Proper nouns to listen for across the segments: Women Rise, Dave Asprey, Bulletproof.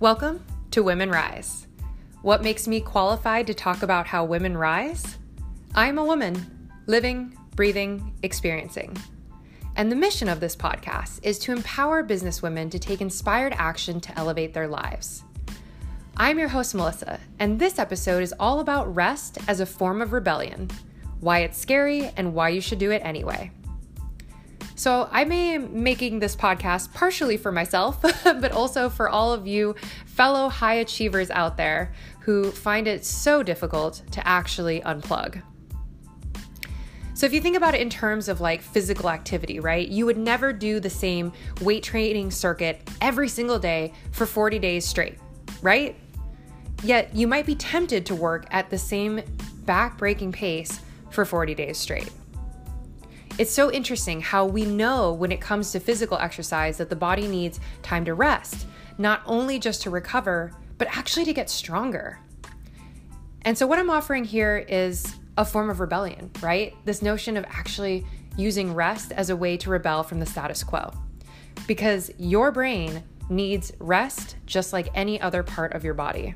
Welcome to Women Rise. What makes me qualified to talk about how women rise? I'm a woman, living, breathing, experiencing. And the mission of this podcast is to empower business women to take inspired action to elevate their lives. I'm your host, Melissa, and this episode is all about rest as a form of rebellion, why it's scary, and why you should do it anyway. So I may be making this podcast partially for myself, but also for all of you fellow high achievers out there who find it so difficult to actually unplug. So if you think about it in terms of like physical activity, right? You would never do the same weight training circuit every single day for 40 days straight, right? Yet you might be tempted to work at the same back-breaking pace for 40 days straight. It's so interesting how we know when it comes to physical exercise that the body needs time to rest, not only just to recover, but actually to get stronger. And so what I'm offering here is a form of rebellion, right? This notion of actually using rest as a way to rebel from the status quo, because your brain needs rest just like any other part of your body.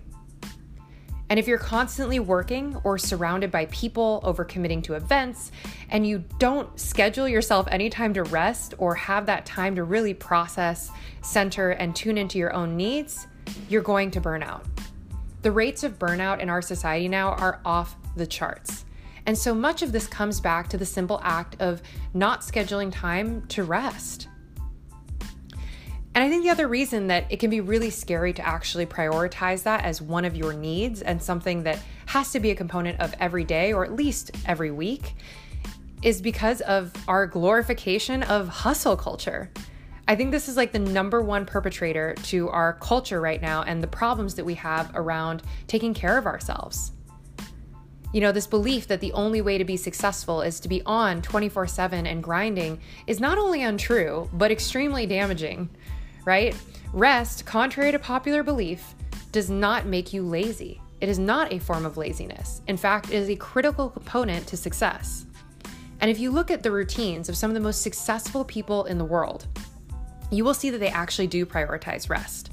And if you're constantly working or surrounded by people, overcommitting to events, and you don't schedule yourself any time to rest or have that time to really process, center, and tune into your own needs, you're going to burn out. The rates of burnout in our society now are off the charts. And so much of this comes back to the simple act of not scheduling time to rest. And I think the other reason that it can be really scary to actually prioritize that as one of your needs and something that has to be a component of every day or at least every week is because of our glorification of hustle culture. I think this is like the number one perpetrator to our culture right now and the problems that we have around taking care of ourselves. You know, this belief that the only way to be successful is to be on 24/7 and grinding is not only untrue, but extremely damaging. Right? Rest, contrary to popular belief, does not make you lazy. It is not a form of laziness. In fact, it is a critical component to success. And if you look at the routines of some of the most successful people in the world, you will see that they actually do prioritize rest.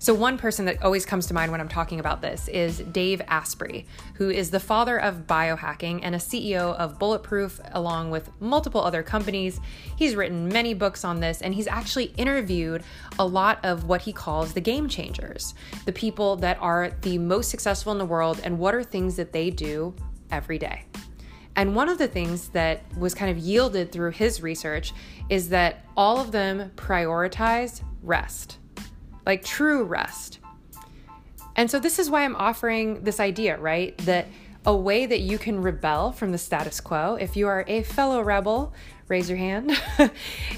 So one person that always comes to mind when I'm talking about this is Dave Asprey, who is the father of biohacking and a CEO of Bulletproof, along with multiple other companies. He's written many books on this, and he's actually interviewed a lot of what he calls the game changers, the people that are the most successful in the world and what are things that they do every day. And one of the things that was kind of yielded through his research is that all of them prioritize rest. Like true rest. And so this is why I'm offering this idea, right? That a way that you can rebel from the status quo, if you are a fellow rebel, raise your hand,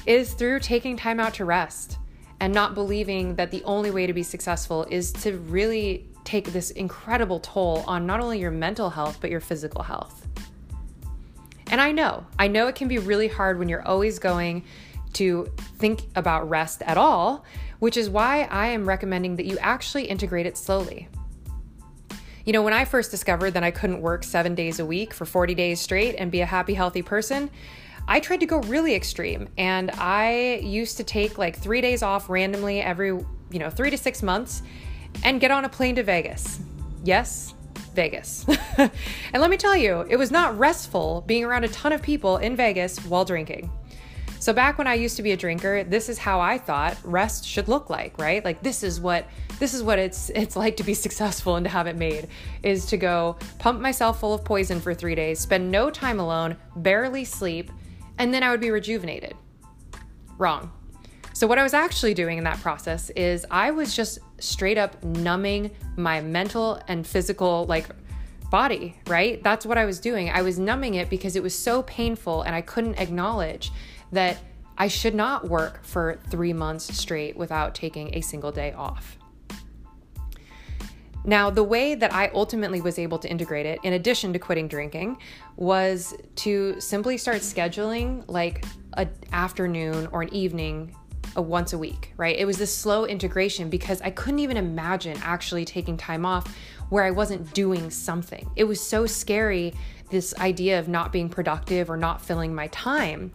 is through taking time out to rest and not believing that the only way to be successful is to really take this incredible toll on not only your mental health, but your physical health. And I know it can be really hard when you're always going to think about rest at all, which is why I am recommending that you actually integrate it slowly. You know, when I first discovered that I couldn't work 7 days a week for 40 days straight and be a happy, healthy person, I tried to go really extreme. And I used to take like 3 days off randomly every, 3 to 6 months and get on a plane to Vegas. Yes, Vegas. And let me tell you, it was not restful being around a ton of people in Vegas while drinking. So back when I used to be a drinker, this is how I thought rest should look like, right? Like this is what it's like to be successful and to have it made, is to go pump myself full of poison for 3 days, spend no time alone, barely sleep, and then I would be rejuvenated. Wrong. So what I was actually doing in that process is I was just straight up numbing my mental and physical body, right? That's what I was doing. I was numbing it because it was so painful and I couldn't acknowledge that I should not work for 3 months straight without taking a single day off. Now, the way that I ultimately was able to integrate it, in addition to quitting drinking, was to simply start scheduling like an afternoon or an evening once a week, right? It was this slow integration because I couldn't even imagine actually taking time off where I wasn't doing something. It was so scary, this idea of not being productive or not filling my time.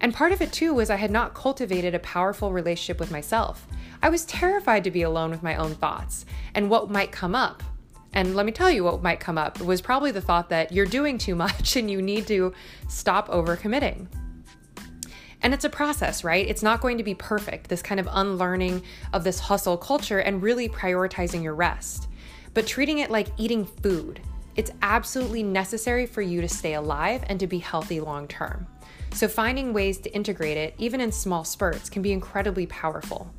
And part of it too was I had not cultivated a powerful relationship with myself. I was terrified to be alone with my own thoughts and what might come up. And let me tell you what might come up was probably the thought that you're doing too much and you need to stop overcommitting. And it's a process, right? It's not going to be perfect, this kind of unlearning of this hustle culture and really prioritizing your rest. But treating it like eating food, it's absolutely necessary for you to stay alive and to be healthy long-term. So finding ways to integrate it, even in small spurts, can be incredibly powerful.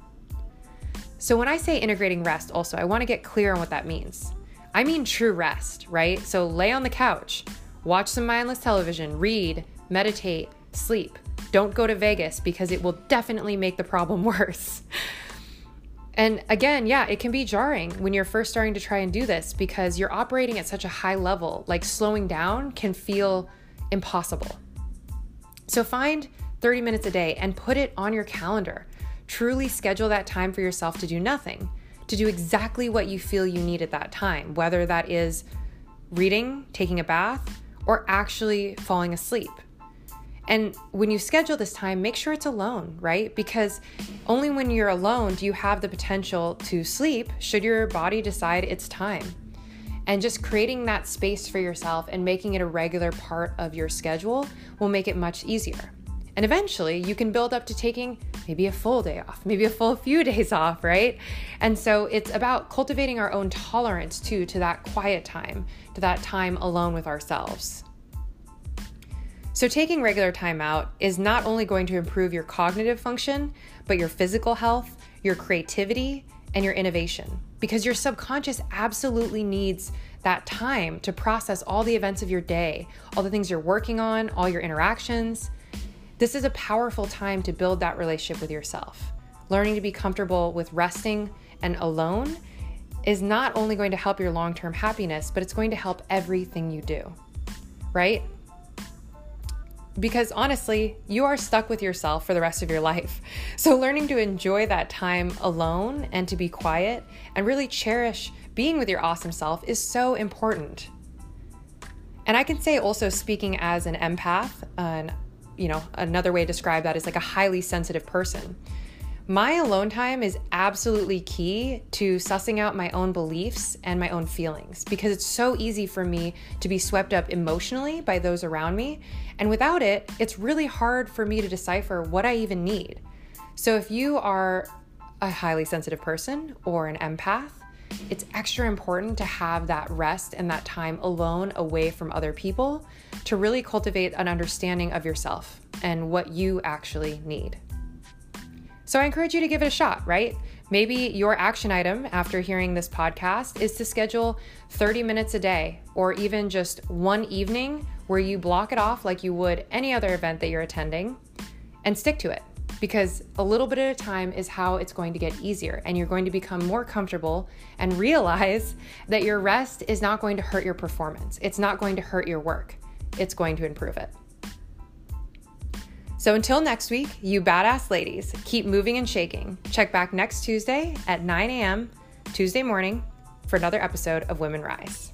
So when I say integrating rest also, I want to get clear on what that means. I mean true rest, right? So lay on the couch, watch some mindless television, read, meditate, sleep. Don't go to Vegas because it will definitely make the problem worse. And again, yeah, it can be jarring when you're first starting to try and do this because you're operating at such a high level, like slowing down can feel impossible. So find 30 minutes a day and put it on your calendar. Truly schedule that time for yourself to do nothing, to do exactly what you feel you need at that time, whether that is reading, taking a bath, or actually falling asleep. And when you schedule this time, make sure it's alone, right? Because only when you're alone do you have the potential to sleep should your body decide it's time. And just creating that space for yourself and making it a regular part of your schedule will make it much easier. And eventually you can build up to taking maybe a full day off, maybe a full few days off, right? And so it's about cultivating our own tolerance too, to that quiet time, to that time alone with ourselves. So taking regular time out is not only going to improve your cognitive function, but your physical health, your creativity, and your innovation, because your subconscious absolutely needs that time to process all the events of your day, all the things you're working on, all your interactions. This is a powerful time to build that relationship with yourself. Learning to be comfortable with resting and alone is not only going to help your long-term happiness, but it's going to help everything you do, right? Because honestly, you are stuck with yourself for the rest of your life. So learning to enjoy that time alone and to be quiet and really cherish being with your awesome self is so important. And I can say also, speaking as an empath, and another way to describe that is like a highly sensitive person. My alone time is absolutely key to sussing out my own beliefs and my own feelings, because it's so easy for me to be swept up emotionally by those around me. And without it, it's really hard for me to decipher what I even need. So if you are a highly sensitive person or an empath, it's extra important to have that rest and that time alone away from other people to really cultivate an understanding of yourself and what you actually need. So I encourage you to give it a shot, right? Maybe your action item after hearing this podcast is to schedule 30 minutes a day, or even just one evening where you block it off like you would any other event that you're attending, and stick to it, because a little bit at a time is how it's going to get easier, and you're going to become more comfortable and realize that your rest is not going to hurt your performance. It's not going to hurt your work. It's going to improve it. So until next week, you badass ladies, keep moving and shaking. Check back next Tuesday at 9 a.m. Tuesday morning for another episode of Women Rise.